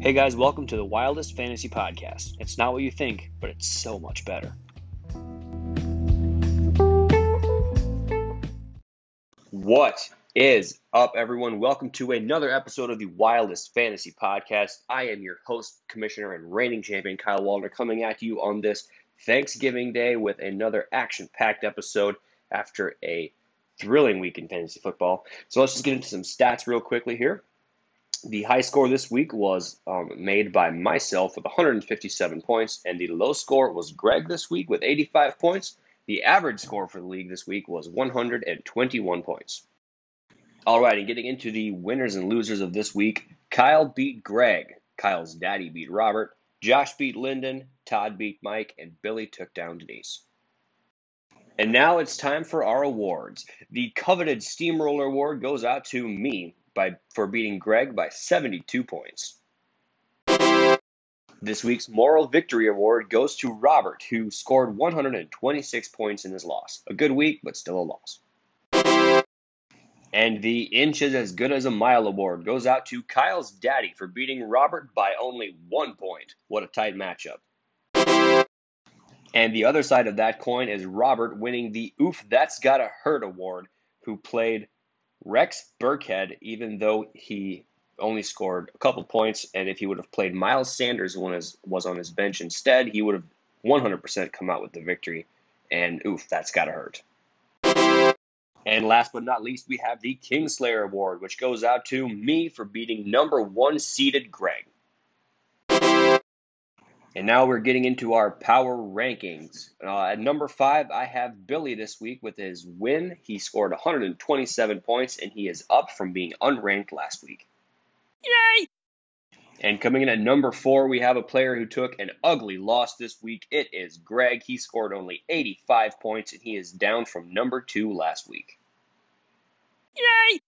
Hey guys, welcome to the Wildest Fantasy Podcast. It's not what you think, but it's so much better. What is up, everyone? Welcome to another episode of the Wildest Fantasy Podcast. I am your host, commissioner, and reigning champion, Kyle Walder, coming at you on this Thanksgiving Day with another action-packed episode after a thrilling week in fantasy football. So let's just get into some stats real quickly here. The high score this week was made by myself with 157 points, and the low score was Greg this week with 85 points. The average score for the league this week was 121 points. All right, and getting into the winners and losers of this week, Kyle beat Greg, Kyle's daddy beat Robert, Josh beat Lyndon, Todd beat Mike, and Billy took down Denise. And now it's time for our awards. The coveted Steamroller Award goes out to me for beating Greg by 72 points. This week's Moral Victory Award goes to Robert, who scored 126 points in his loss. A good week, but still a loss. And the Inches as Good as a Mile Award goes out to Kyle's daddy for beating Robert by only 1 point. What a tight matchup. And the other side of that coin is Robert winning the Oof That's Gotta Hurt Award, who played Rex Burkhead, even though he only scored a couple points, and if he would have played Miles Sanders when was on his bench instead, he would have 100% come out with the victory, and oof, that's gotta hurt. And last but not least, we have the Kingslayer Award, which goes out to me for beating number one seeded Greg. And now we're getting into our power rankings. At number 5, I have Billy this week with his win. He scored 127 points, and he is up from being unranked last week. Yay! And coming in at number 4, we have a player who took an ugly loss this week. It is Greg. He scored only 85 points, and he is down from number 2 last week. Yay!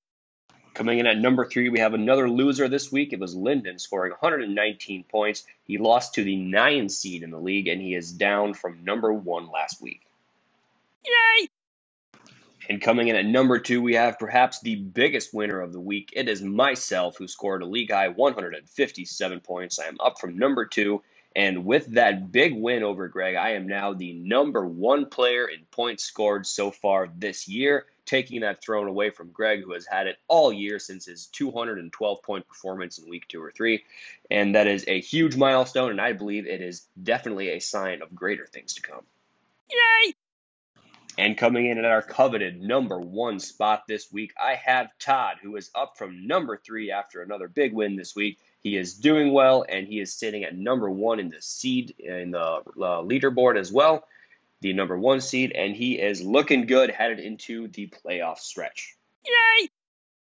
Coming in at number 3, we have another loser this week. It was Lyndon, scoring 119 points. He lost to the 9 seed in the league, and he is down from number 1 last week. Yay! And coming in at number 2, we have perhaps the biggest winner of the week. It is myself, who scored a league-high 157 points. I am up from number 2, and with that big win over Greg, I am now the number 1 player in points scored so far this year, taking that throne away from Greg, who has had it all year since his 212-point performance in week 2 or 3. And that is a huge milestone, and I believe it is definitely a sign of greater things to come. Yay! And coming in at our coveted number 1 spot this week, I have Todd, who is up from number 3 after another big win this week. He is doing well, and he is sitting at number 1 in the leaderboard as well. The number 1 seed, and he is looking good headed into the playoff stretch. Yay!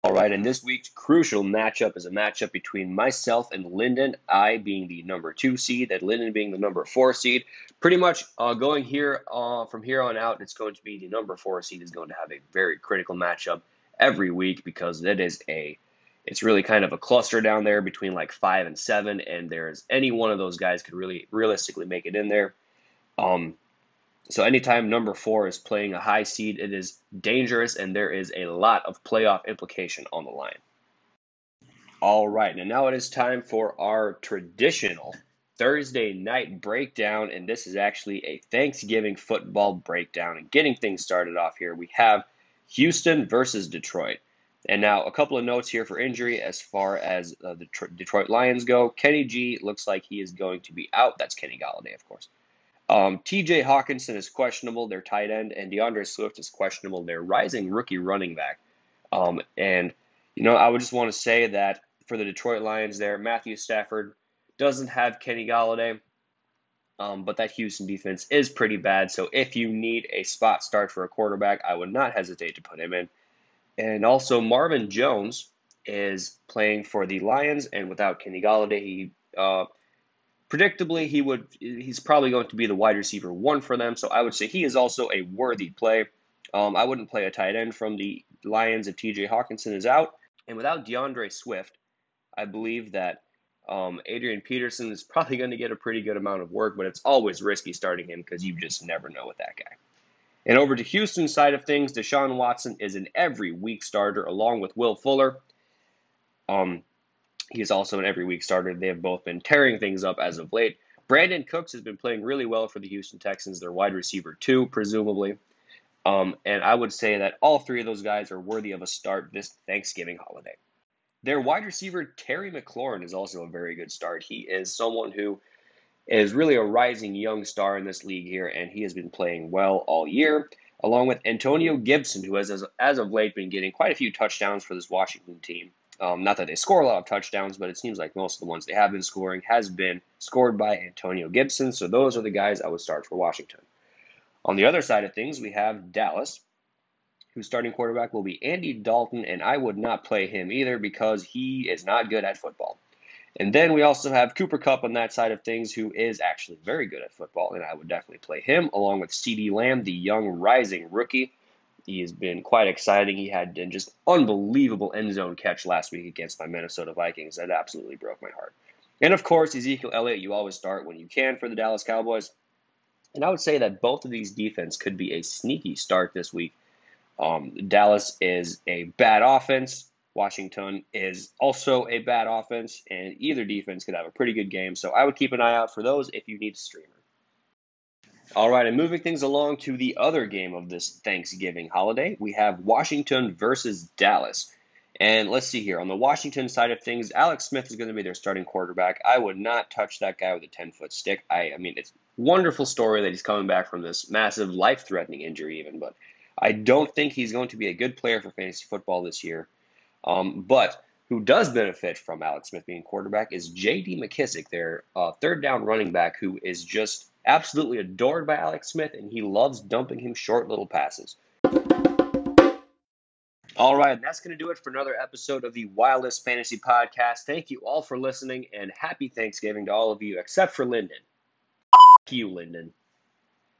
All right, and this week's crucial matchup is a matchup between myself and Lyndon, I being the number 2 seed, and Lyndon being the number 4 seed. Pretty much going here from here on out, it's going to be the number 4 seed is going to have a very critical matchup every week, because it's really kind of a cluster down there between like 5 and 7, and there's any one of those guys could really realistically make it in there. So anytime number 4 is playing a high seed, it is dangerous, and there is a lot of playoff implication on the line. All right, and now it is time for our traditional Thursday night breakdown, and this is actually a Thanksgiving football breakdown. And getting things started off here, we have Houston versus Detroit. And now a couple of notes here for injury as far as the Detroit Lions go. Kenny G looks like he is going to be out. That's Kenny Golladay, of course. T.J. Hockenson is questionable, their tight end, and DeAndre Swift is questionable, their rising rookie running back. I would just want to say that for the Detroit Lions there, Matthew Stafford doesn't have Kenny Golladay, but that Houston defense is pretty bad. So if you need a spot start for a quarterback, I would not hesitate to put him in. And also Marvin Jones is playing for the Lions, and without Kenny Golladay, predictably, he's probably going to be the wide receiver 1 for them, so I would say he is also a worthy play. I wouldn't play a tight end from the Lions if T.J. Hockenson is out. And without DeAndre Swift, I believe that Adrian Peterson is probably going to get a pretty good amount of work, but it's always risky starting him because you just never know with that guy. And over to Houston's side of things, Deshaun Watson is an every-week starter along with Will Fuller. He's also an every week starter. They have both been tearing things up as of late. Brandon Cooks has been playing really well for the Houston Texans, their wide receiver too, presumably. And I would say that all three of those guys are worthy of a start this Thanksgiving holiday. Their wide receiver, Terry McLaurin, is also a very good start. He is someone who is really a rising young star in this league here, and he has been playing well all year, along with Antonio Gibson, who has, as of late, been getting quite a few touchdowns for this Washington team. Not that they score a lot of touchdowns, but it seems like most of the ones they have been scoring has been scored by Antonio Gibson. So those are the guys I would start for Washington. On the other side of things, we have Dallas, whose starting quarterback will be Andy Dalton, and I would not play him either because he is not good at football. And then we also have Cooper Kupp on that side of things, who is actually very good at football, and I would definitely play him, along with CeeDee Lamb, the young rising rookie. He has been quite exciting. He had an just unbelievable end zone catch last week against my Minnesota Vikings. That absolutely broke my heart. And, of course, Ezekiel Elliott, you always start when you can for the Dallas Cowboys. And I would say that both of these defense could be a sneaky start this week. Dallas is a bad offense. Washington is also a bad offense, and either defense could have a pretty good game. So I would keep an eye out for those if you need a streamer. All right, and moving things along to the other game of this Thanksgiving holiday, we have Washington versus Dallas. And let's see here. On the Washington side of things, Alex Smith is going to be their starting quarterback. I would not touch that guy with a 10-foot stick. I mean, it's a wonderful story that he's coming back from this massive life-threatening injury even, but I don't think he's going to be a good player for fantasy football this year. But who does benefit from Alex Smith being quarterback is J.D. McKissick, their third-down running back, who is just absolutely adored by Alex Smith, and he loves dumping him short little passes. All right, and that's going to do it for another episode of the Wildest Fantasy Podcast. Thank you all for listening, and happy Thanksgiving to all of you, except for Lyndon. F*** you, Lyndon.